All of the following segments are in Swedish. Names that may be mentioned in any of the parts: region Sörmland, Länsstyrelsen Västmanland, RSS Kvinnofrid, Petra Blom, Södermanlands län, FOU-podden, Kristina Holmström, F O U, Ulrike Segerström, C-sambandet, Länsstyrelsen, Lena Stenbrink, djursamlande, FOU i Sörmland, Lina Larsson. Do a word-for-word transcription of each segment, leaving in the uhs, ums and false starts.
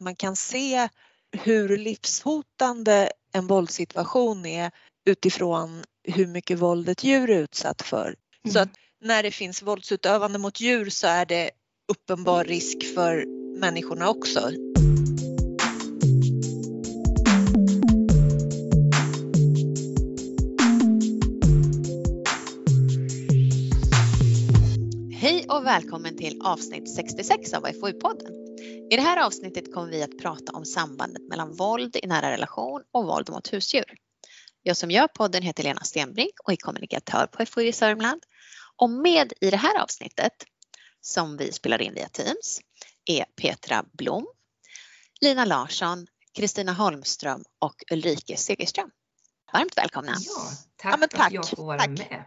man kan se hur livshotande en våldssituation är utifrån hur mycket våld ett djur är utsatt för. Mm. Så att när det finns våldsutövande mot djur så är det uppenbar risk för människorna också. Hej och välkommen till avsnitt sextiosex av F O U-podden. I det här avsnittet kommer vi att prata om sambandet mellan våld i nära relation och våld mot husdjur. Jag som gör podden heter Lena Stenbrink och är kommunikatör på F O U i Sörmland. Och med i det här avsnittet, som vi spelar in via Teams, är Petra Blom, Lina Larsson, Kristina Holmström och Ulrike Segerström. Varmt välkomna. Ja, tack, ja, men tack. Att jag får vara tack. Med.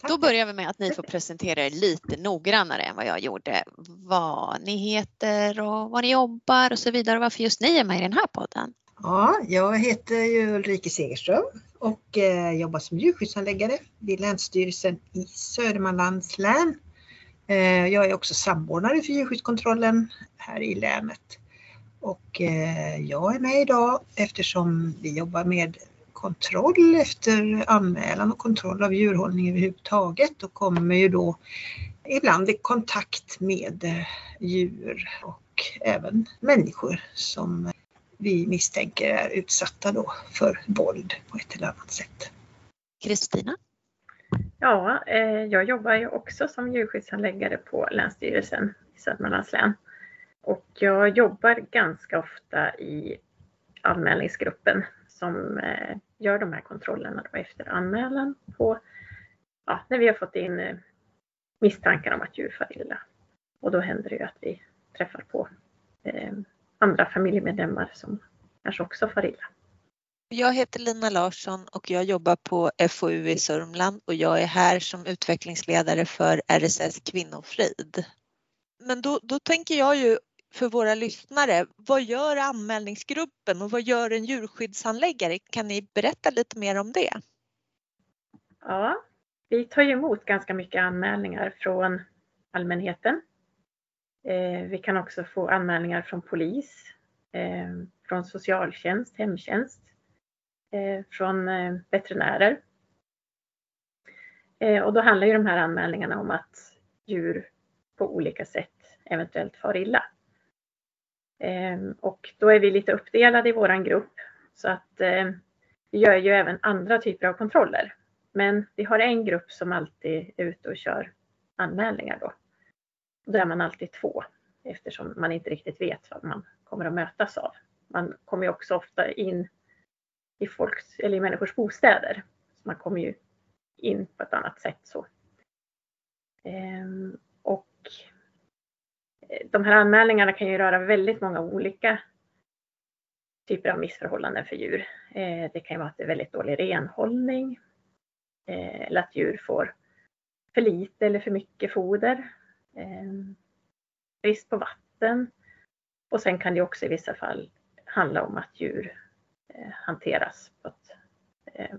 Tack. Då börjar vi med att ni får presentera er lite noggrannare än vad jag gjorde. Vad ni heter och vad ni jobbar och så vidare. Varför just ni är med i den här podden? Ja, jag heter ju Ulrike Segerström och eh, jobbar som djurskyddsanläggare vid Länsstyrelsen i Södermanlands län. Eh, jag är också samordnare för djurskyddskontrollen här i länet. Och eh, jag är med idag eftersom vi jobbar med kontroll efter anmälan och kontroll av djurhållning överhuvudtaget och kommer ju då ibland i kontakt med djur och även människor som vi misstänker är utsatta då för våld på ett eller annat sätt. Kristina? Ja, jag jobbar ju också som djurskyddsanläggare på Länsstyrelsen i Södermanlands län och jag jobbar ganska ofta i anmälningsgruppen som gör de här kontrollerna då efter anmälan på, ja, när vi har fått in misstankar om att djur far illa. Och då händer det ju att vi träffar på eh, andra familjemedlemmar som kanske också far illa. Jag heter Lina Larsson och jag jobbar på F O U i Sörmland och jag är här som utvecklingsledare för R S S Kvinnofrid. Men då, då tänker jag ju för våra lyssnare, vad gör anmälningsgruppen och vad gör en djurskyddsanläggare? Kan ni berätta lite mer om det? Ja, vi tar ju emot ganska mycket anmälningar från allmänheten. Eh, vi kan också få anmälningar från polis, eh, från socialtjänst, hemtjänst, eh, från eh, veterinärer. Eh, och då handlar ju de här anmälningarna om att djur på olika sätt eventuellt far illa. Och då är vi lite uppdelade i våran grupp så att eh, vi gör ju även andra typer av kontroller. Men vi har en grupp som alltid är ute och kör anmälningar då. Då är man alltid två eftersom man inte riktigt vet vad man kommer att mötas av. Man kommer ju också ofta in i, folks, eller i människors bostäder. Så man kommer ju in på ett annat sätt så. Eh, och... De här anmälningarna kan ju röra väldigt många olika typer av missförhållanden för djur. Det kan ju vara att det är väldigt dålig renhållning eller att djur får för lite eller för mycket foder, brist på vatten och sen kan det också i vissa fall handla om att djur hanteras på ett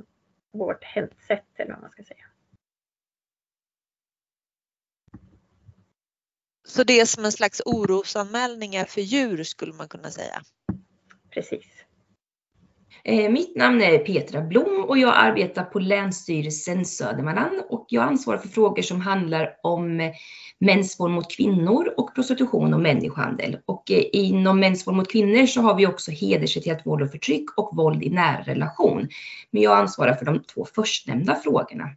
vårdhänt sätt eller vad man ska säga. Så det är som en slags orosanmälningar för djur skulle man kunna säga. Precis. Mitt namn är Petra Blom och jag arbetar på Länsstyrelsen Södermanland och jag ansvarar för frågor som handlar om mäns våld mot kvinnor och prostitution och människohandel. Och inom mäns våld mot kvinnor så har vi också hedersrelaterat våld och förtryck och våld i nära relation. Men jag ansvarar för de två förstnämnda frågorna.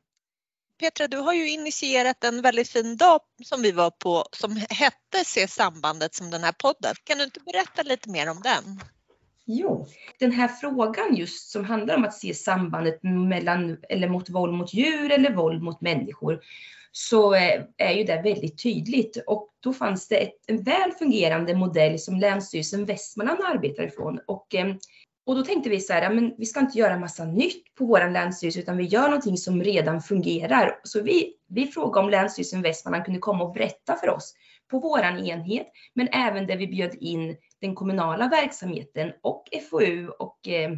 Petra, du har ju initierat en väldigt fin dag som vi var på som hette C-sambandet som den här podden. Kan du inte berätta lite mer om den? Jo, den här frågan just som handlar om att se sambandet mellan, eller mot våld mot djur eller våld mot människor så är ju det väldigt tydligt och då fanns det ett, en väl fungerande modell som Länsstyrelsen Västmanland arbetar ifrån och eh, Och då tänkte vi så här, men vi ska inte göra massa nytt på vår länsstyrelse utan vi gör någonting som redan fungerar. Så vi, vi frågade om Länsstyrelsen Västmanland kunde komma och berätta för oss på vår enhet. Men även där vi bjöd in den kommunala verksamheten och F O U och, eh,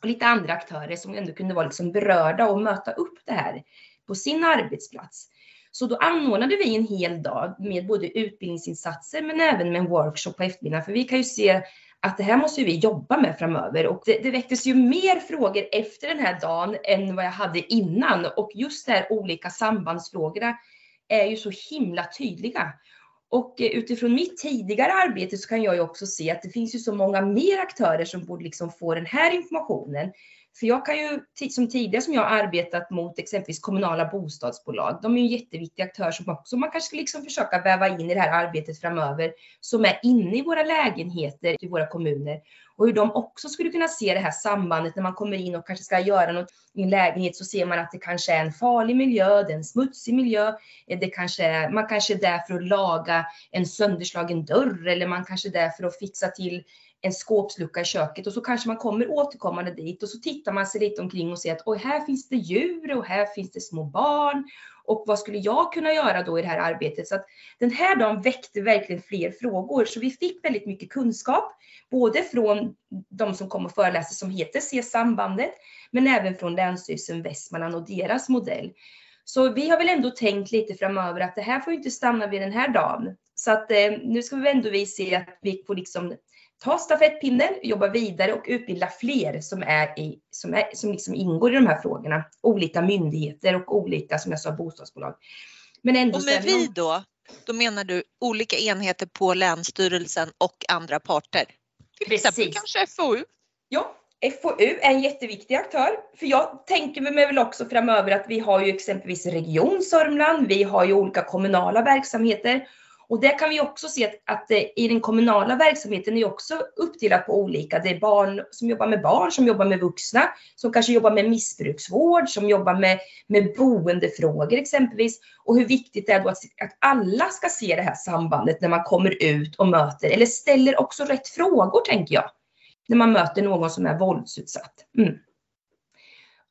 och lite andra aktörer som ändå kunde vara liksom berörda och möta upp det här på sin arbetsplats. Så då anordnade vi en hel dag med både utbildningsinsatser men även med en workshop på eftermiddagen. För vi kan ju se att det här måste vi jobba med framöver. Och det, det väcktes ju mer frågor efter den här dagen än vad jag hade innan. Och just de här olika sambandsfrågorna är ju så himla tydliga. Och utifrån mitt tidigare arbete så kan jag ju också se att det finns ju så många mer aktörer som borde liksom få den här informationen. För jag kan ju, som tidigare som jag har arbetat mot exempelvis kommunala bostadsbolag, de är ju en jätteviktig aktör som, som man kanske ska liksom försöka väva in i det här arbetet framöver, som är inne i våra lägenheter i våra kommuner. Och hur de också skulle kunna se det här sambandet när man kommer in och kanske ska göra något i en lägenhet, så ser man att det kanske är en farlig miljö, det är en smutsig miljö, det kanske är, man kanske är där för att laga en sönderslagen dörr, eller man kanske är där för att fixa till en skåpslucka i köket, och så kanske man kommer återkommande dit och så tittar man sig lite omkring och ser att oj, här finns det djur och här finns det små barn, och vad skulle jag kunna göra då i det här arbetet? Så att den här dagen väckte verkligen fler frågor, så vi fick väldigt mycket kunskap både från de som kom och föreläste som heter C-sambandet, men även från Länsstyrelsen Västmanland och deras modell. Så vi har väl ändå tänkt lite framöver att det här får ju inte stanna vid den här dagen, så att eh, nu ska vi ändå vi se att vi får liksom ta stafettpinnen, jobba vidare och utbilda fler som, är i, som, är, som liksom ingår i de här frågorna. Olika myndigheter och olika, som jag sa, bostadsbolag. Men ändå, och med vi då, då menar du olika enheter på Länsstyrelsen och andra parter? Till exempel kanske F O U? Ja, F O U är en jätteviktig aktör. För jag tänker mig väl också framöver att vi har ju exempelvis region Sörmland, vi har ju olika kommunala verksamheter. Och där kan vi också se att, att i den kommunala verksamheten är också uppdelat på olika. Det är barn som jobbar med barn, som jobbar med vuxna, som kanske jobbar med missbruksvård, som jobbar med, med boendefrågor exempelvis. Och hur viktigt det är då att, att alla ska se det här sambandet när man kommer ut och möter, eller ställer också rätt frågor, tänker jag, när man möter någon som är våldsutsatt. Mm.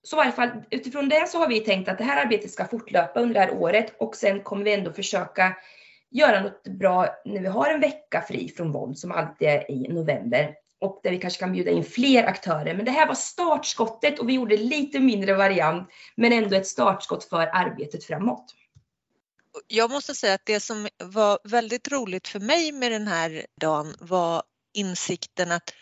Så i alla fall utifrån det så har vi tänkt att det här arbetet ska fortlöpa under det här året, och sen kommer vi ändå försöka göra något bra när vi har en vecka fri från våld som alltid är i november, och där vi kanske kan bjuda in fler aktörer. Men det här var startskottet, och vi gjorde lite mindre variant, men ändå ett startskott för arbetet framåt. Jag måste säga att det som var väldigt roligt för mig med den här dagen var insikten att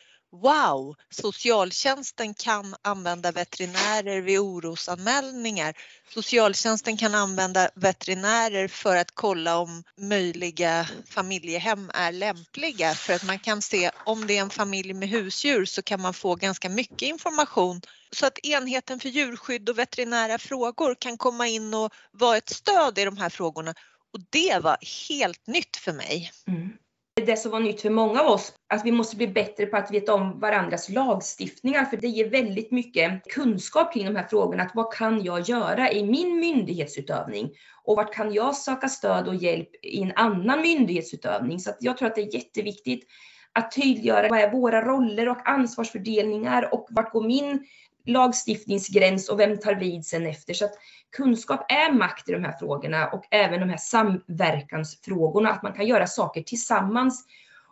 wow, socialtjänsten kan använda veterinärer vid orosanmälningar. Socialtjänsten kan använda veterinärer för att kolla om möjliga familjehem är lämpliga. För att man kan se om det är en familj med husdjur, så kan man få ganska mycket information. Så att enheten för djurskydd och veterinära frågor kan komma in och vara ett stöd i de här frågorna. Och det var helt nytt för mig. Mm. Det som var nytt för många av oss, att vi måste bli bättre på att veta om varandras lagstiftningar, för det ger väldigt mycket kunskap kring de här frågorna, att vad kan jag göra i min myndighetsutövning, och vart kan jag söka stöd och hjälp i en annan myndighetsutövning. Så att jag tror att det är jätteviktigt att tydliggöra vad är våra roller och ansvarsfördelningar, och vart går min lagstiftningsgräns och vem tar vid sen efter. Så att kunskap är makt i de här frågorna, och även de här samverkansfrågorna, att man kan göra saker tillsammans.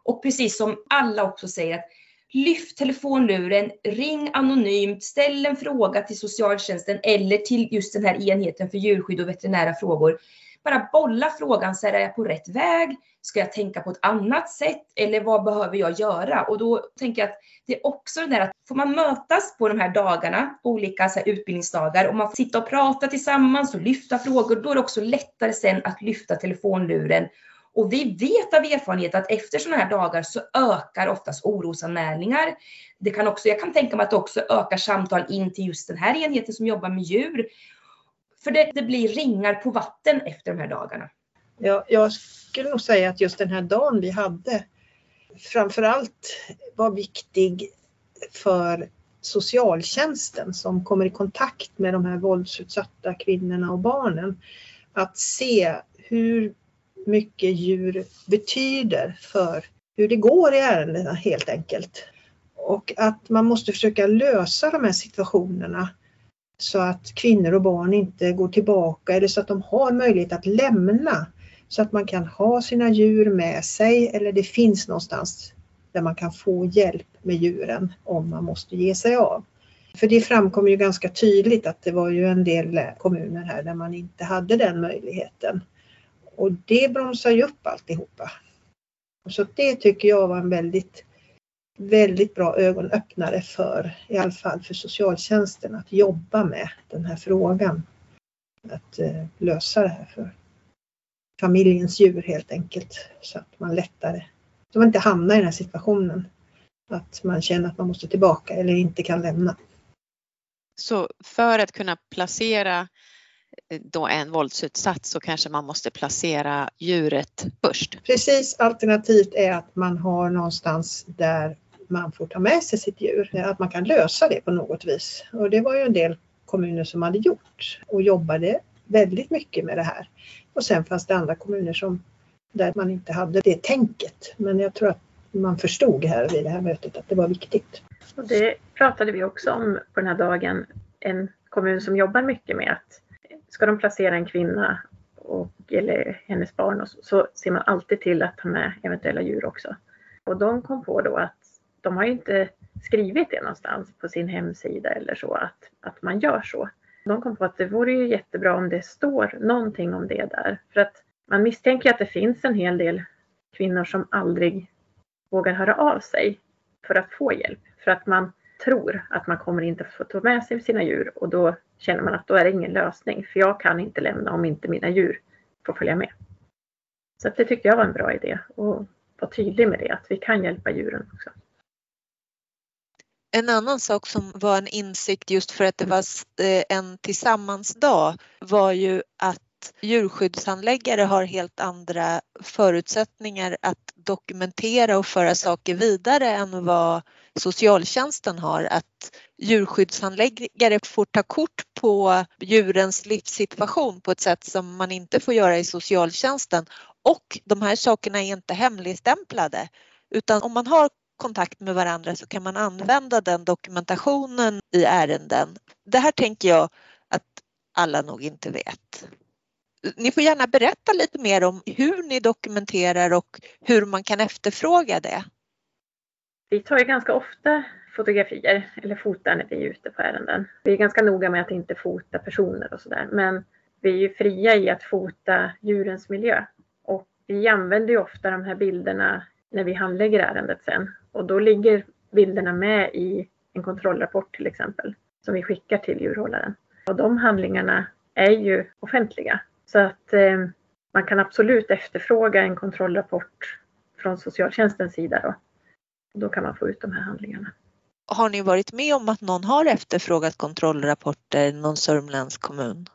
Och precis som alla också säger, att lyft telefonluren, ring anonymt, ställ en fråga till socialtjänsten eller till just den här enheten för djurskydd och veterinära frågor. Bara bolla frågan, så här, är jag på rätt väg? Ska jag tänka på ett annat sätt? Eller vad behöver jag göra? Och då tänker jag att det är också det där att får man mötas på de här dagarna, olika så här utbildningsdagar, och man sitter och pratar tillsammans och lyfta frågor, då är det också lättare sen att lyfta telefonluren. Och vi vet av erfarenhet att efter sådana här dagar så ökar oftast orosanmälningar. Det kan också, jag kan tänka mig att det också ökar samtal in till just den här enheten som jobbar med djur. För det, det blir ringar på vatten efter de här dagarna. Ja, jag skulle nog säga att just den här dagen vi hade framförallt var viktig för socialtjänsten som kommer i kontakt med de här våldsutsatta kvinnorna och barnen. Att se hur mycket djur betyder för hur det går i ärendena helt enkelt. Och att man måste försöka lösa de här situationerna, så att kvinnor och barn inte går tillbaka, eller så att de har möjlighet att lämna, så att man kan ha sina djur med sig, eller det finns någonstans där man kan få hjälp med djuren om man måste ge sig av. För det framkom ju ganska tydligt att det var ju en del kommuner här där man inte hade den möjligheten. Och det bromsar ju upp alltihopa. Så det tycker jag var en väldigt väldigt bra ögonöppnare för, i alla fall för socialtjänsten, att jobba med den här frågan. Att eh, lösa det här för familjens djur helt enkelt, så att man lättare, så man inte hamnar i den här situationen att man känner att man måste tillbaka eller inte kan lämna. Så för att kunna placera då en våldsutsatt så kanske man måste placera djuret först? Precis, alternativet är att man har någonstans där man får ta med sig sitt djur. Att man kan lösa det på något vis. Och det var ju en del kommuner som hade gjort och jobbade väldigt mycket med det här. Och sen fanns det andra kommuner som, där man inte hade det tänket. Men jag tror att man förstod här vid det här mötet att det var viktigt. Och det pratade vi också om på den här dagen. En kommun som jobbar mycket med att ska de placera en kvinna och, eller hennes barn, och så, så ser man alltid till att ta med eventuella djur också. Och de kom på då att de har ju inte skrivit det någonstans på sin hemsida eller så, att, att man gör så. De kom på att det vore ju jättebra om det står någonting om det där. För att man misstänker att det finns en hel del kvinnor som aldrig vågar höra av sig för att få hjälp. För att man tror att man kommer inte få ta med sig sina djur, och då känner man att då är det ingen lösning. För jag kan inte lämna om inte mina djur får följa med. Så att det tyckte jag var en bra idé, och vara tydlig med det, att vi kan hjälpa djuren också. En annan sak som var en insikt just för att det var en tillsammansdag var ju att djurskyddshandläggare har helt andra förutsättningar att dokumentera och föra saker vidare än vad socialtjänsten har. Att djurskyddshandläggare får ta kort på djurens livssituation på ett sätt som man inte får göra i socialtjänsten. Och de här sakerna är inte hemligstämplade, utan om man har kontakt med varandra så kan man använda den dokumentationen i ärenden. Det här tänker jag att alla nog inte vet. Ni får gärna berätta lite mer om hur ni dokumenterar och hur man kan efterfråga det. Vi tar ju ganska ofta fotografier eller fotar när vi är ute på ärenden. Vi är ganska noga med att inte fota personer och sådär. Men vi är ju fria i att fota djurens miljö. Och vi använder ju ofta de här bilderna när vi handlägger ärendet sen. Och då ligger bilderna med i en kontrollrapport till exempel, som vi skickar till djurhållaren. Och de handlingarna är ju offentliga. Så att eh, man kan absolut efterfråga en kontrollrapport från socialtjänstens sida då. Då kan man få ut de här handlingarna. Har ni varit med om att någon har efterfrågat kontrollrapporter i någon Sörmlands kommun?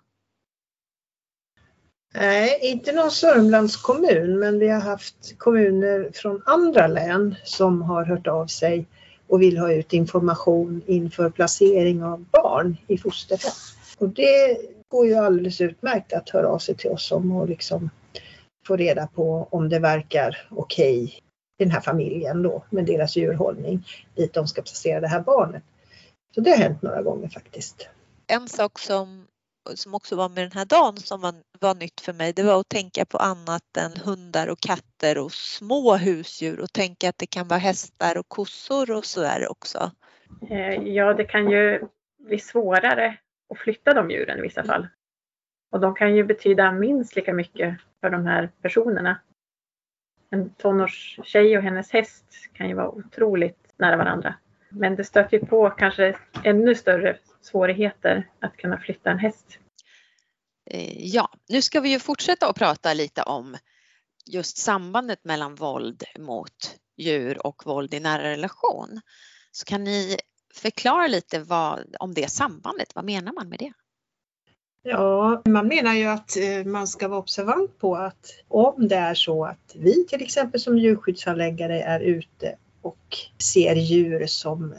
Nej, inte någon Sörmlands kommun, men vi har haft kommuner från andra län som har hört av sig och vill ha ut information inför placering av barn i fosterhem. Och det går ju alldeles utmärkt att höra av sig till oss om och liksom få reda på om det verkar okej okay, den här familjen då med deras djurhållning dit de ska placera det här barnet. Så det har hänt några gånger faktiskt. En sak som, som också var med den här dagen som var, var nytt för mig, det var att tänka på annat än hundar och katter och små husdjur, och tänka att det kan vara hästar och kossor och sådär också. Ja, det kan ju bli svårare och flytta de djuren i vissa fall. Och de kan ju betyda minst lika mycket för de här personerna. En tonårstjej och hennes häst kan ju vara otroligt nära varandra. Men det stöter ju på kanske ännu större svårigheter att kunna flytta en häst. Ja, nu ska vi ju fortsätta att prata lite om just sambandet mellan våld mot djur och våld i nära relation. Så kan ni förklara lite vad, om det sambandet, vad menar man med det? Ja, man menar ju att man ska vara observant på att om det är så att vi till exempel som djurskyddshandläggare är ute och ser djur som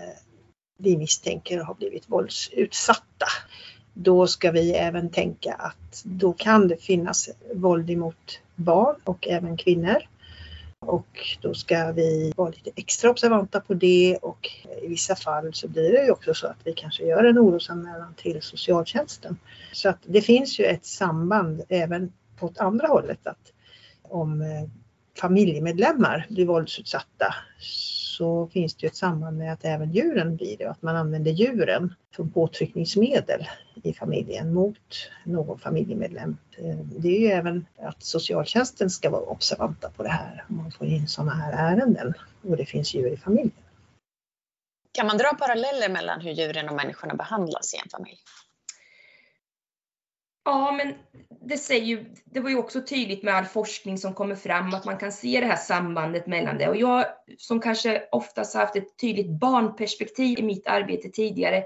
vi misstänker har blivit våldsutsatta, då ska vi även tänka att då kan det finnas våld emot barn och även kvinnor. Och då ska vi vara lite extra observanta på det, och i vissa fall så blir det ju också så att vi kanske gör en orosanmälan till socialtjänsten. Så att det finns ju ett samband även på ett andra hållet, att om familjemedlemmar blir våldsutsatta så finns det ju ett samband med att även djuren blir det, och att man använder djuren som påtryckningsmedel i familjen mot någon familjemedlem. Det är ju även att socialtjänsten ska vara observanta på det här om man får in sådana här ärenden och det finns djur i familjen. Kan man dra paralleller mellan hur djuren och människorna behandlas i en familj? Ja, men det, säger ju, det var ju också tydligt med all forskning som kommer fram att man kan se det här sambandet mellan det. Och jag som kanske oftast har haft ett tydligt barnperspektiv i mitt arbete tidigare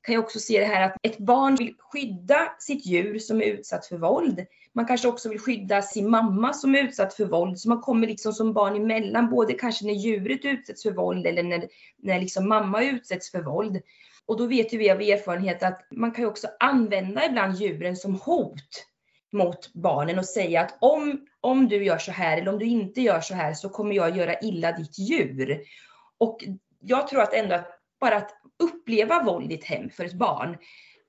kan jag också se det här att ett barn vill skydda sitt djur som är utsatt för våld. Man kanske också vill skydda sin mamma som är utsatt för våld. Så man kommer liksom som barn emellan, både kanske när djuret utsätts för våld eller när, när liksom mamma utsätts för våld. Och då vet ju vi av erfarenhet att man kan ju också använda ibland djuren som hot mot barnen och säga att om, om du gör så här eller om du inte gör så här så kommer jag göra illa ditt djur. Och jag tror att ändå att bara att uppleva våld i ett hem för ett barn,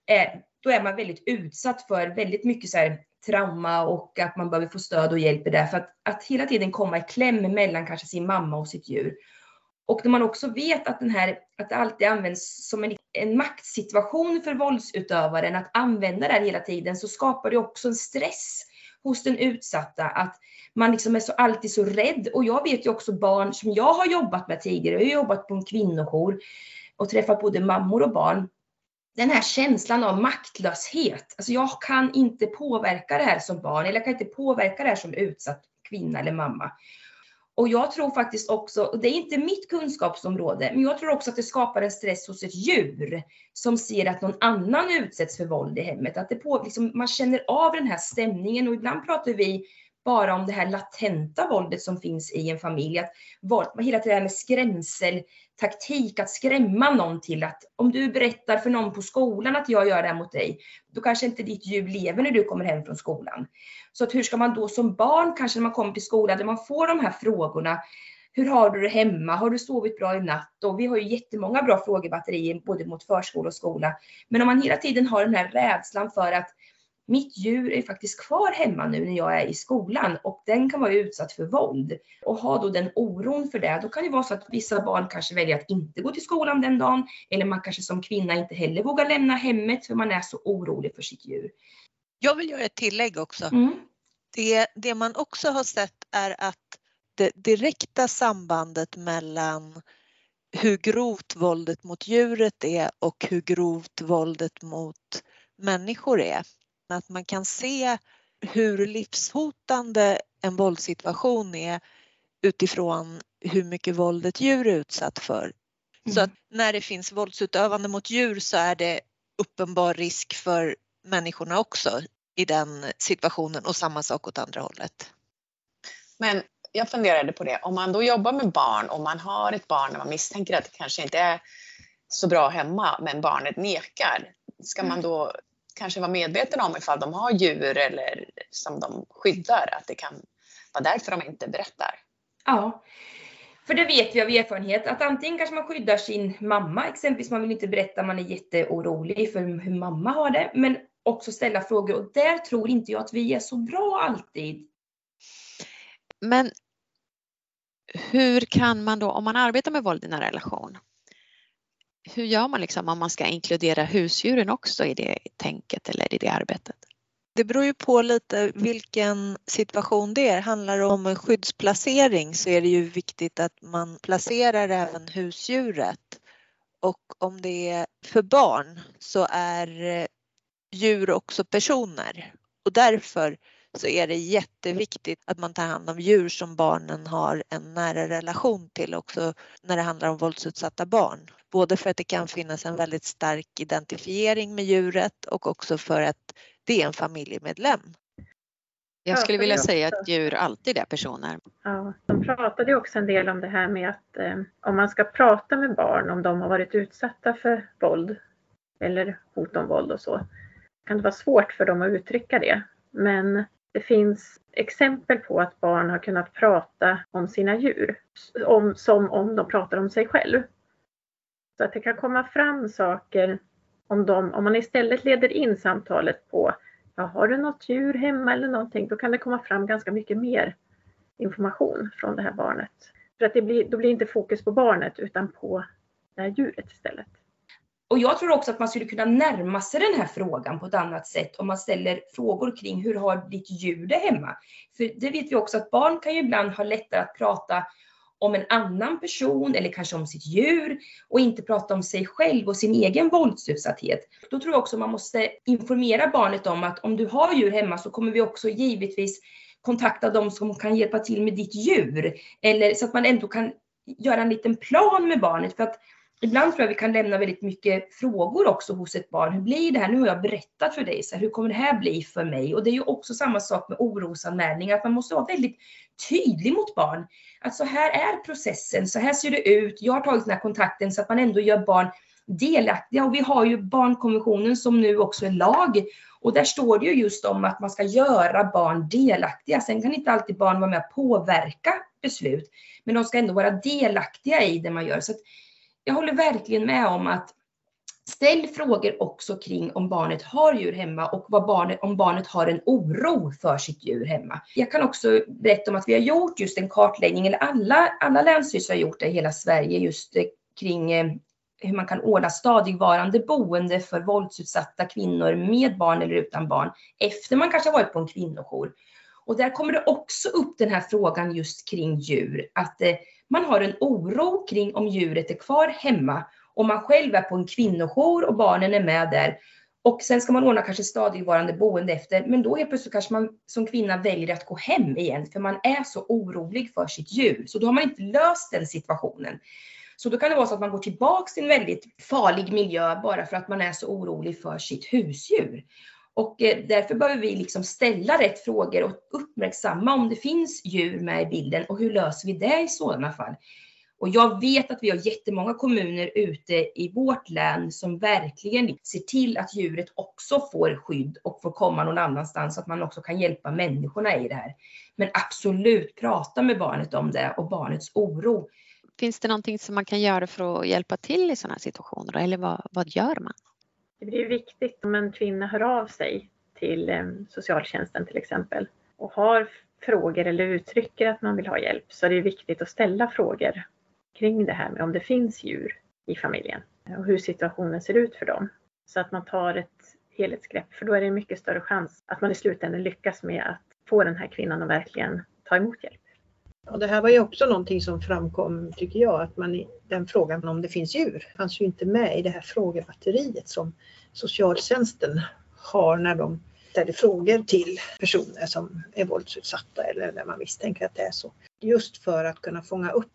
eh, då är man väldigt utsatt för väldigt mycket så här trauma och att man behöver få stöd och hjälp i det. För att, att hela tiden komma i kläm mellan kanske sin mamma och sitt djur. Och när man också vet att, den här, att det alltid används som en, en maktsituation för våldsutövaren att använda det här hela tiden, så skapar det också en stress hos den utsatta att man liksom är så, alltid så rädd. Och jag vet ju också barn som jag har jobbat med tidigare, jag har jobbat på en kvinnojour och träffat både mammor och barn. Den här känslan av maktlöshet, alltså jag kan inte påverka det här som barn eller jag kan inte påverka det här som utsatt kvinna eller mamma. Och jag tror faktiskt också, och det är inte mitt kunskapsområde, men jag tror också att det skapar en stress hos ett djur som ser att någon annan utsätts för våld i hemmet. Att det på, liksom, man känner av den här stämningen och ibland pratar vi bara om det här latenta våldet som finns i en familj. Att våld, hela det här med skrämseltaktik, att skrämma någon till att om du berättar för någon på skolan att jag gör det här mot dig, då kanske inte ditt djur lever när du kommer hem från skolan. Så att hur ska man då som barn, kanske när man kommer till skolan, där man får de här frågorna, hur har du det hemma, har du sovit bra i natt? Och vi har ju jättemånga bra frågebatterier både mot förskola och skola. Men om man hela tiden har den här rädslan för att mitt djur är faktiskt kvar hemma nu när jag är i skolan och den kan vara utsatt för våld. Och ha då den oron för det, då kan det vara så att vissa barn kanske väljer att inte gå till skolan den dagen. Eller man kanske som kvinna inte heller vågar lämna hemmet för man är så orolig för sitt djur. Jag vill göra ett tillägg också. Mm. Det, det man också har sett är att det direkta sambandet mellan hur grovt våldet mot djuret är och hur grovt våldet mot människor är. Att man kan se hur livshotande en våldssituation är utifrån hur mycket våld ett djur är utsatt för. Mm. Så att när det finns våldsutövande mot djur så är det uppenbar risk för människorna också i den situationen och samma sak åt andra hållet. Men jag funderade på det, om man då jobbar med barn och man har ett barn när man misstänker att det kanske inte är så bra hemma men barnet nekar, ska man då kanske vara medveten om ifall de har djur eller som de skyddar, att det kan vara därför de inte berättar. Ja, för det vet vi av erfarenhet att antingen kanske man skyddar sin mamma, exempelvis man vill inte berätta, man är jätteorolig för hur mamma har det, men också ställa frågor och där tror inte jag att vi är så bra alltid. Men hur kan man då, om man arbetar med våld i en relation, hur gör man liksom om man ska inkludera husdjuren också i det tänket eller i det arbetet? Det beror ju på lite vilken situation det är. Handlar det om en skyddsplacering så är det ju viktigt att man placerar även husdjuret. Och om det är för barn så är djur också personer. Och därför så är det jätteviktigt att man tar hand om djur som barnen har en nära relation till också när det handlar om våldsutsatta barn. Både för att det kan finnas en väldigt stark identifiering med djuret och också för att det är en familjemedlem. Jag skulle vilja säga att djur alltid är personer. Ja, de pratade ju också en del om det här med att eh, om man ska prata med barn om de har varit utsatta för våld eller hot om våld och så, kan det vara svårt för dem att uttrycka det. Men det finns exempel på att barn har kunnat prata om sina djur om, som om de pratar om sig själv. Så att det kan komma fram saker om, de, om man istället leder in samtalet på ja, har du något djur hemma eller någonting, då kan det komma fram ganska mycket mer information från det här barnet. För att det blir, då blir inte fokus på barnet utan på det här djuret istället. Och jag tror också att man skulle kunna närma sig den här frågan på ett annat sätt om man ställer frågor kring hur har ditt djur det hemma. För det vet vi också att barn kan ju ibland ha lättare att prata om en annan person eller kanske om sitt djur och inte prata om sig själv och sin egen våldsutsatthet. Då tror jag också man måste informera barnet om att om du har djur hemma så kommer vi också givetvis kontakta dem som kan hjälpa till med ditt djur. Eller så att man ändå kan göra en liten plan med barnet, för att ibland tror jag vi kan lämna väldigt mycket frågor också hos ett barn. Hur blir det här? Nu har jag berättat för dig. Så här, hur kommer det här bli för mig? Och det är ju också samma sak med orosanmälningar. Att man måste vara väldigt tydlig mot barn. Att så här är processen. Så här ser det ut. Jag har tagit den här kontakten, så att man ändå gör barn delaktiga. Och vi har ju barnkonventionen som nu också är lag. Och där står det ju just om att man ska göra barn delaktiga. Sen kan inte alltid barn vara med och påverka beslut. Men de ska ändå vara delaktiga i det man gör. Så att jag håller verkligen med om att ställ frågor också kring om barnet har djur hemma och vad barnet, om barnet har en oro för sitt djur hemma. Jag kan också berätta om att vi har gjort just en kartläggning, eller alla, alla länsstyrelser har gjort det i hela Sverige, just kring hur man kan ordna stadigvarande boende för våldsutsatta kvinnor med barn eller utan barn efter man kanske har varit på en kvinnojour. Och där kommer det också upp den här frågan just kring djur, att man har en oro kring om djuret är kvar hemma, om man själv är på en kvinnojour och barnen är med där. Och sen ska man ordna kanske stadigvarande boende efter, men då helt plötsligt kanske man som kvinna väljer att gå hem igen för man är så orolig för sitt djur. Så då har man inte löst den situationen. Så då kan det vara så att man går tillbaka till en väldigt farlig miljö bara för att man är så orolig för sitt husdjur. Och därför behöver vi liksom ställa rätt frågor och uppmärksamma om det finns djur med i bilden och hur löser vi det i sådana fall. Och jag vet att vi har jättemånga kommuner ute i vårt län som verkligen ser till att djuret också får skydd och får komma någon annanstans så att man också kan hjälpa människorna i det här. Men absolut prata med barnet om det och barnets oro. Finns det någonting som man kan göra för att hjälpa till i sådana här situationer, eller vad, vad gör man? Det blir viktigt om en kvinna hör av sig till socialtjänsten till exempel och har frågor eller uttrycker att man vill ha hjälp, så det är viktigt att ställa frågor kring det här med om det finns djur i familjen och hur situationen ser ut för dem. Så att man tar ett helhetsgrepp, för då är det en mycket större chans att man i slutändan lyckas med att få den här kvinnan att verkligen ta emot hjälp. Och det här var ju också någonting som framkom, tycker jag, att man, den frågan om det finns djur fanns ju inte med i det här frågebatteriet som socialtjänsten har när de ställer frågor till personer som är våldsutsatta eller när man misstänker att det är så. Just för att kunna fånga upp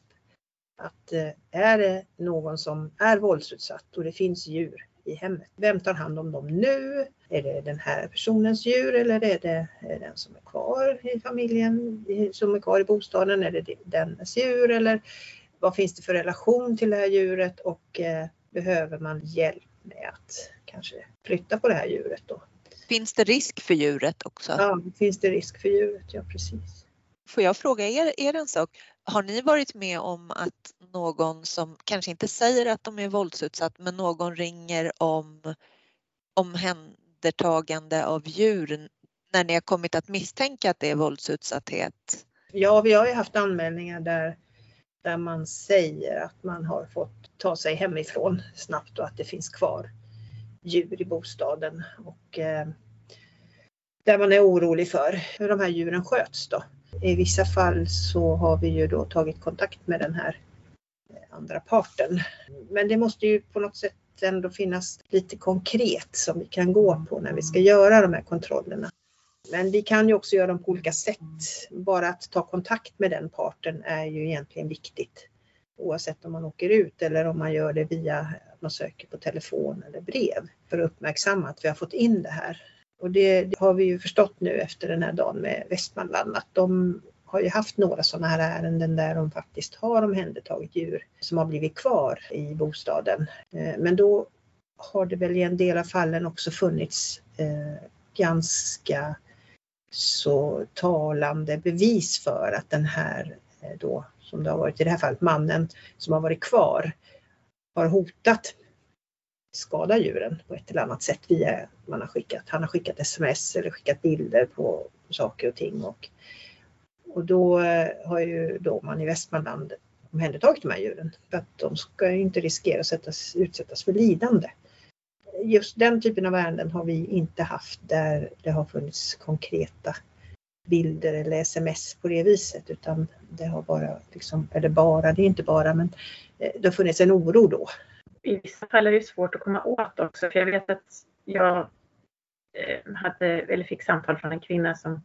att är det någon som är våldsutsatt och det finns djur i hemmet. Vem tar hand om dem nu? Är det den här personens djur eller är det den som är kvar i familjen, som är kvar i bostaden? Är det dennes djur eller vad finns det för relation till det här djuret, och eh, behöver man hjälp med att kanske flytta på det här djuret då? Finns det risk för djuret också? Ja, finns det risk för djuret, ja precis. Får jag fråga er, er en sak? Har ni varit med om att någon som kanske inte säger att de är våldsutsatt, men någon ringer om omhändertagande av djur när ni har kommit att misstänka att det är våldsutsatthet? Ja, vi har ju haft anmälningar där, där man säger att man har fått ta sig hemifrån snabbt och att det finns kvar djur i bostaden. Och eh, där man är orolig för hur de här djuren sköts då. I vissa fall så har vi ju då tagit kontakt med den här andra parten. Men det måste ju på något sätt ändå finnas lite konkret som vi kan gå på när vi ska göra de här kontrollerna. Men vi kan ju också göra dem på olika sätt. Bara att ta kontakt med den parten är ju egentligen viktigt. Oavsett om man åker ut eller om man gör det via att man söker på telefon eller brev. För att uppmärksamma att vi har fått in det här. Och det, det har vi ju förstått nu efter den här dagen med Västmanland, att de har ju haft några sådana här ärenden där de faktiskt har omhändertagit djur som har blivit kvar i bostaden. Men då har det väl i en del av fallen också funnits ganska så talande bevis för att den här då, som det har varit i det här fallet, mannen som har varit kvar har hotat skada djuren på ett eller annat sätt via man har skickat. Han har skickat sms eller skickat bilder på saker och ting. Och, och då har ju då man i Västmanland omhändertagit de här djuren. För att de ska ju inte riskera att sättas, utsättas för lidande. Just den typen av ärenden har vi inte haft där det har funnits konkreta bilder eller sms på det viset, utan det har bara, liksom, eller bara, det är inte bara, men det har funnits en oro då. I vissa fall är det svårt att komma åt också, för jag vet att jag hade, eller fick samtal från en kvinna som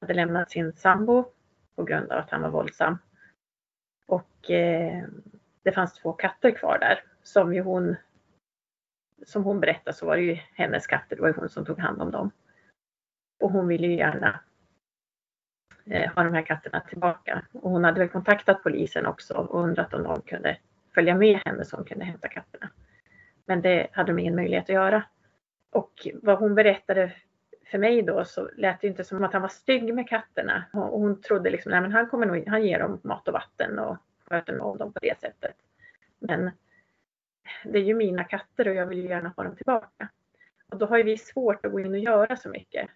hade lämnat sin sambo på grund av att han var våldsam. Och eh, det fanns två katter kvar där. Som ju hon, som hon berättade så var det ju hennes katter, det var ju hon som tog hand om dem. Och hon ville ju gärna eh, ha de här katterna tillbaka. Och hon hade väl kontaktat polisen också och undrat om de kunde följa med henne så hon kunde hämta katterna. Men det hade de ingen möjlighet att göra. Och vad hon berättade för mig då, så lät det inte som att han var stygg med katterna. Och hon trodde liksom, nej men han kommer nog, han ger dem mat och vatten och sköter om dem på det sättet. Men det är ju mina katter och jag vill ju gärna ha dem tillbaka. Och då har ju vi svårt att gå in och göra så mycket.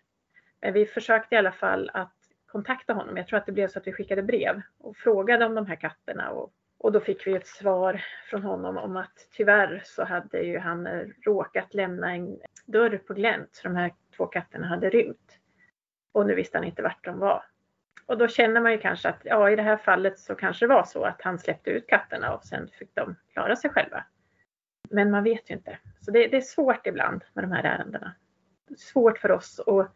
Men vi försökte i alla fall att kontakta honom. Jag tror att det blev så att vi skickade brev och frågade om de här katterna. Och, och då fick vi ett svar från honom om att tyvärr så hade ju han råkat lämna en dörr på glänt. Så de här två katterna hade rymt. Och nu visste han inte vart de var. Och då känner man ju kanske att ja, i det här fallet så kanske det var så att han släppte ut katterna och sen fick de klara sig själva. Men man vet ju inte. Så det, det är svårt ibland med de här ärendena. Det är svårt för oss att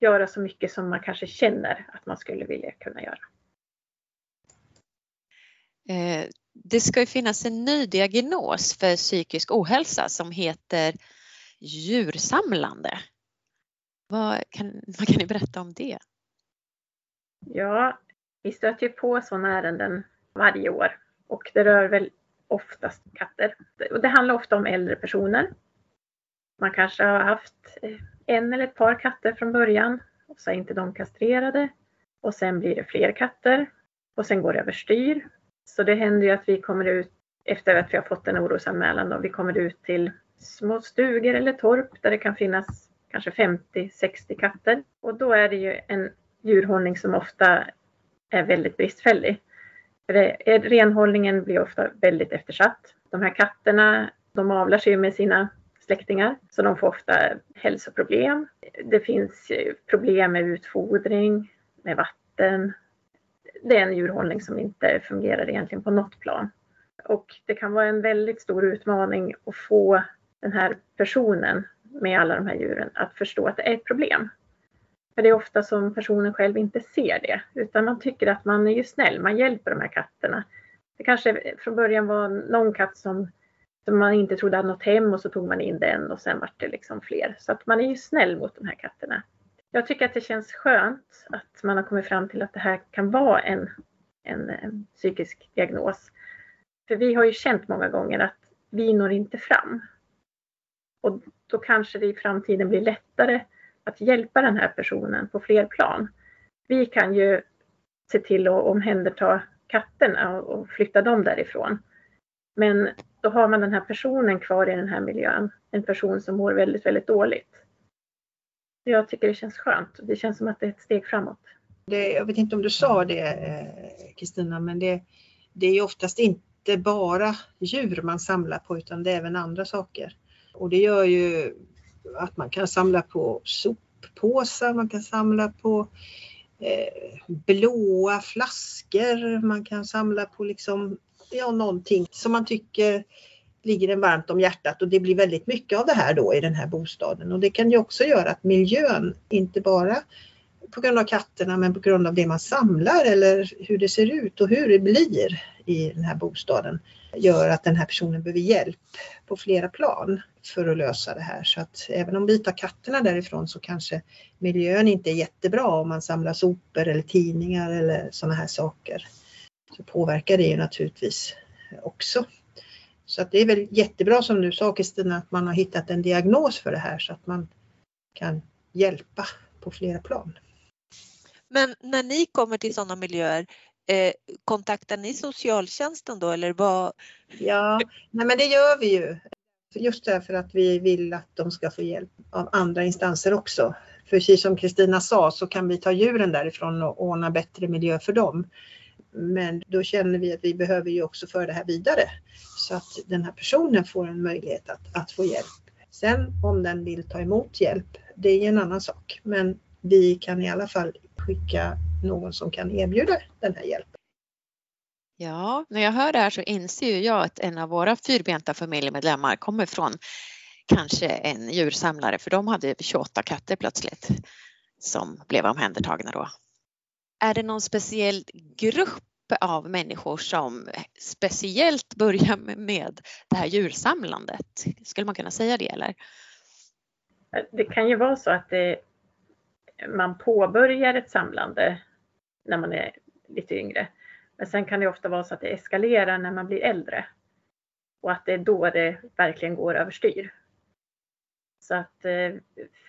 göra så mycket som man kanske känner att man skulle vilja kunna göra. Eh, det ska ju finnas en ny diagnos för psykisk ohälsa som heter djursamlande. Vad kan, vad kan ni berätta om det? Ja, vi stöter ju på sådana ärenden varje år. Och det rör väl oftast katter. Och det handlar ofta om äldre personer. Man kanske har haft en eller ett par katter från början. Och så är inte de kastrerade. Och sen blir det fler katter. Och sen går det överstyr. Så det händer ju att vi kommer ut, efter att vi har fått en orosanmälan, då, vi kommer ut till små stugor eller torp där det kan finnas kanske femtio sextio katter. Och då är det ju en djurhållning som ofta är väldigt bristfällig. Renhållningen blir ofta väldigt eftersatt. De här katterna, de avlar sig med sina släktingar, så de får ofta hälsoproblem. Det finns problem med utfodring, med vatten. Det är en djurhållning som inte fungerar egentligen på något plan. Och det kan vara en väldigt stor utmaning att få den här personen med alla de här djuren att förstå att det är ett problem. För det är ofta som personen själv inte ser det, utan man tycker att man är ju snäll, man hjälper de här katterna. Det kanske från början var någon katt som, som man inte trodde hade något hem, och så tog man in den och sen var det liksom fler. Så att man är ju snäll mot de här katterna. Jag tycker att det känns skönt att man har kommit fram till att det här kan vara en, en, en psykisk diagnos. För vi har ju känt många gånger att vi når inte fram. Och då kanske det i framtiden blir lättare att hjälpa den här personen på fler plan. Vi kan ju se till att omhänderta katterna och flytta dem därifrån. Men då har man den här personen kvar i den här miljön. En person som mår väldigt, väldigt dåligt. Jag tycker det känns skönt. Det känns som att det är ett steg framåt. Det, jag vet inte om du sa det, Kristina, men det, det är ju oftast inte bara djur man samlar på, utan det är även andra saker. Och det gör ju att man kan samla på soppåsar, man kan samla på eh, blåa flaskor, man kan samla på liksom, ja, någonting som man tycker ligger en varmt om hjärtat. Och det blir väldigt mycket av det här då i den här bostaden. Och det kan ju också göra att miljön, inte bara på grund av katterna, men på grund av det man samlar eller hur det ser ut och hur det blir i den här bostaden, gör att den här personen behöver hjälp på flera plan för att lösa det här. Så att även om vi tar katterna därifrån, så kanske miljön inte är jättebra om man samlar sopor eller tidningar eller sådana här saker. Så påverkar det ju naturligtvis också. Så att det är väl jättebra, som du sa Kristina, att man har hittat en diagnos för det här så att man kan hjälpa på flera plan. Men när ni kommer till sådana miljöer, Eh, kontaktar ni socialtjänsten då, eller vad? Ja, nej, men det gör vi ju. Just därför att vi vill att de ska få hjälp av andra instanser också. För precis som Kristina sa, så kan vi ta djuren därifrån och ordna bättre miljö för dem. Men då känner vi att vi behöver ju också föra det här vidare. Så att den här personen får en möjlighet att, att få hjälp. Sen om den vill ta emot hjälp, det är en annan sak. Men vi kan i alla fall skicka någon som kan erbjuda den här hjälpen. Ja, när jag hör det här så inser jag att en av våra fyrbenta familjemedlemmar kommer från kanske en djursamlare, för de hade tjugoåtta katter plötsligt som blev omhändertagna då. Är det någon speciell grupp av människor som speciellt börjar med det här djursamlandet? Skulle man kunna säga det eller? Det kan ju vara så att det, man påbörjar ett samlande när man är lite yngre. Men sen kan det ofta vara så att det eskalerar när man blir äldre. Och att det är då det verkligen går överstyr. Så att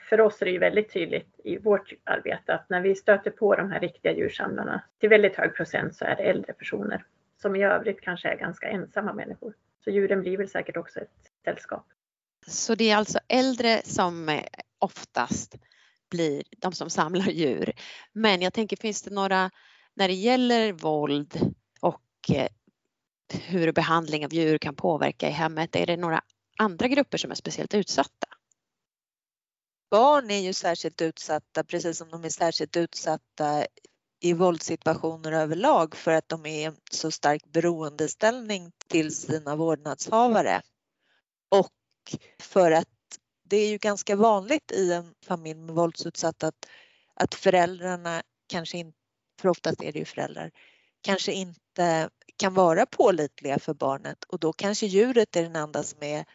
för oss är det ju väldigt tydligt i vårt arbete att när vi stöter på de här riktiga djursamlarna, till väldigt hög procent så är det äldre personer som i övrigt kanske är ganska ensamma människor. Så djuren blir väl säkert också ett sällskap. Så det är alltså äldre som oftast blir de som samlar djur. Men jag tänker, finns det några, när det gäller våld och hur behandling av djur kan påverka i hemmet, är det några andra grupper som är speciellt utsatta? Barn är ju särskilt utsatta, precis som de är särskilt utsatta i våldssituationer överlag, för att de är så stark beroendeställning till sina vårdnadshavare. Och för att det är ju ganska vanligt i en familj med våldsutsatt att, att föräldrarna kanske inte, för oftast är det ju föräldrar, kanske inte kan vara pålitliga för barnet, och då kanske djuret är den enda som är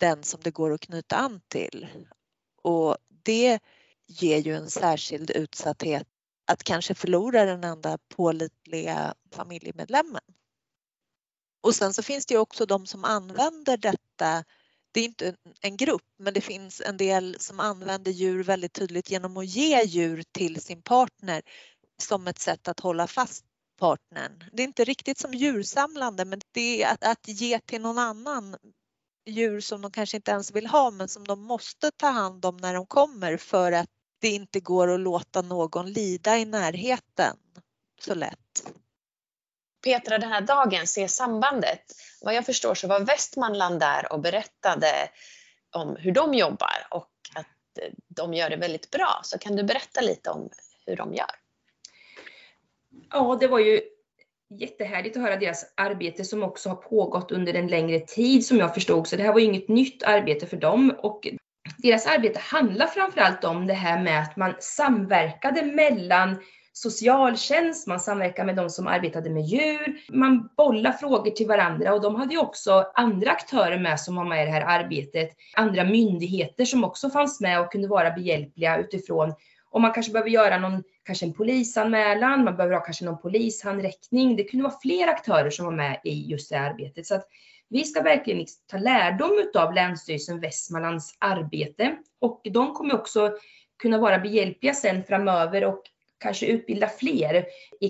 den som det går att knyta an till. Och det ger ju en särskild utsatthet att kanske förlora den enda pålitliga familjemedlemmen. Och sen så finns det ju också de som använder detta. Det är inte en grupp, men det finns en del som använder djur väldigt tydligt genom att ge djur till sin partner som ett sätt att hålla fast partnern. Det är inte riktigt som djursamlande, men det är att, att ge till någon annan djur som de kanske inte ens vill ha, men som de måste ta hand om när de kommer, för att det inte går att låta någon lida i närheten så lätt. Petra, den här dagen, C-sambandet. Vad jag förstår så var Västmanland där och berättade om hur de jobbar och att de gör det väldigt bra. Så kan du berätta lite om hur de gör? Ja, det var ju jättehärligt att höra deras arbete som också har pågått under en längre tid som jag förstod. Så det här var ju inget nytt arbete för dem. Och deras arbete handlar framförallt om det här med att man samverkade mellan socialtjänst, man samverkar med de som arbetade med djur, man bollar frågor till varandra, och de hade ju också andra aktörer med som var med i det här arbetet, andra myndigheter som också fanns med och kunde vara behjälpliga utifrån om man kanske behöver göra någon, kanske en polisanmälan, man behöver ha kanske någon polishandräckning, det kunde vara fler aktörer som var med i just det här arbetet. Så att vi ska verkligen ta lärdom av Länsstyrelsen Västmanlands arbete, och de kommer också kunna vara behjälpliga sen framöver och kanske utbilda fler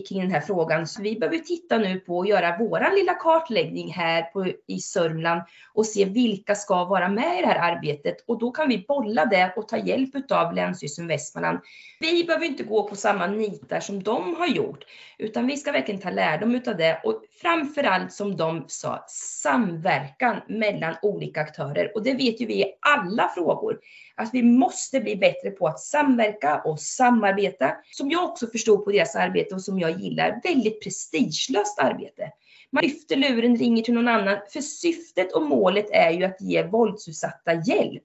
kring den här frågan. Så vi behöver titta nu på att göra vår lilla kartläggning här på, i Sörmland, och se vilka ska vara med i det här arbetet. Och då kan vi bolla det och ta hjälp av Länsstyrelsen Västmanland. Vi behöver inte gå på samma nitar som de har gjort, utan vi ska verkligen ta lärdom av det. Och framförallt, som de sa, samverkan mellan olika aktörer. Och det vet ju vi i alla frågor, att vi måste bli bättre på att samverka och samarbeta. Som jag också förstod på deras arbete och som jag gillar, väldigt prestigelöst arbete. Man lyfter luren, ringer till någon annan, för syftet och målet är ju att ge våldsutsatta hjälp.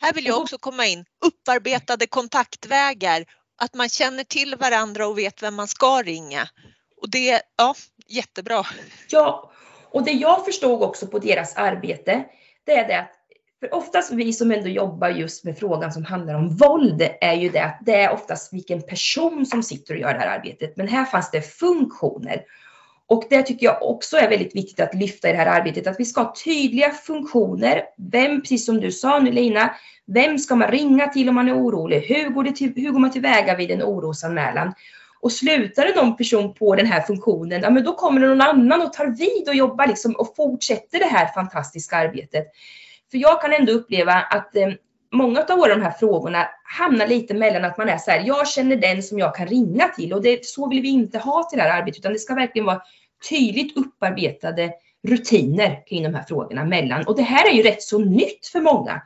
Här vill jag också komma in, upparbetade kontaktvägar, att man känner till varandra och vet vem man ska ringa. Och det, ja, jättebra. Ja, och det jag förstod också på deras arbete, det är det att, för oftast vi som ändå jobbar just med frågan som handlar om våld, är ju det att det är oftast vilken person som sitter och gör det här arbetet. Men här fanns det funktioner. Och det tycker jag också är väldigt viktigt att lyfta i det här arbetet. Att vi ska ha tydliga funktioner. Vem, precis som du sa nu Lina, vem ska man ringa till om man är orolig? Hur går, det till, hur går man tillväga vid en orosanmälan? Och slutar någon person på den här funktionen, ja, men då kommer det någon annan och tar vid och jobbar liksom och fortsätter det här fantastiska arbetet. För jag kan ändå uppleva att eh, många av de här frågorna hamnar lite mellan att man är så här, jag känner den som jag kan ringa till, och det, så vill vi inte ha till det här arbetet, utan det ska verkligen vara tydligt upparbetade rutiner kring de här frågorna mellan. Och det här är ju rätt så nytt för många.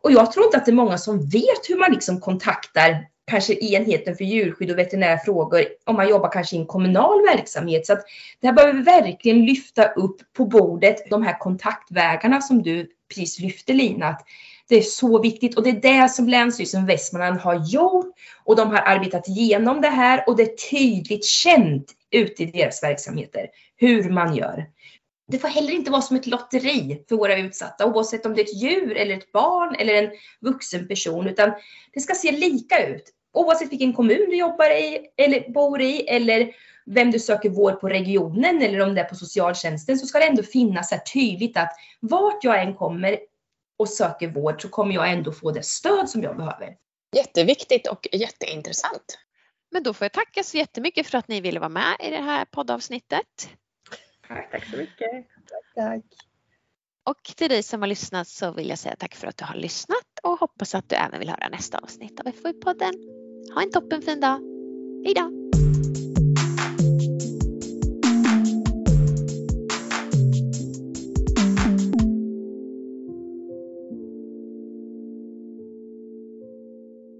Och jag tror inte att det är många som vet hur man liksom kontaktar kanske enheten för djurskydd och veterinära frågor om man jobbar kanske i en kommunal verksamhet. Så att det här behöver vi verkligen lyfta upp på bordet, de här kontaktvägarna som du precis lyfte, Lina, att det är så viktigt och det är det som Länsstyrelsen Västmanland har gjort och de har arbetat igenom det här och det är tydligt känt ute i deras verksamheter hur man gör. Det får heller inte vara som ett lotteri för våra utsatta, oavsett om det är ett djur eller ett barn eller en vuxen person, utan det ska se lika ut. Oavsett vilken kommun du jobbar i eller bor i eller vem du söker vård på regionen eller om det är på socialtjänsten, så ska det ändå finnas här tydligt att vart jag än kommer och söker vård så kommer jag ändå få det stöd som jag behöver. Jätteviktigt och jätteintressant. Men då får jag tacka så jättemycket för att ni ville vara med i det här poddavsnittet. Tack, tack så mycket. Tack, tack. Och till dig som har lyssnat så vill jag säga tack för att du har lyssnat och hoppas att du även vill höra nästa avsnitt av F O U-podden. Ha en toppenfin dag. Hej då!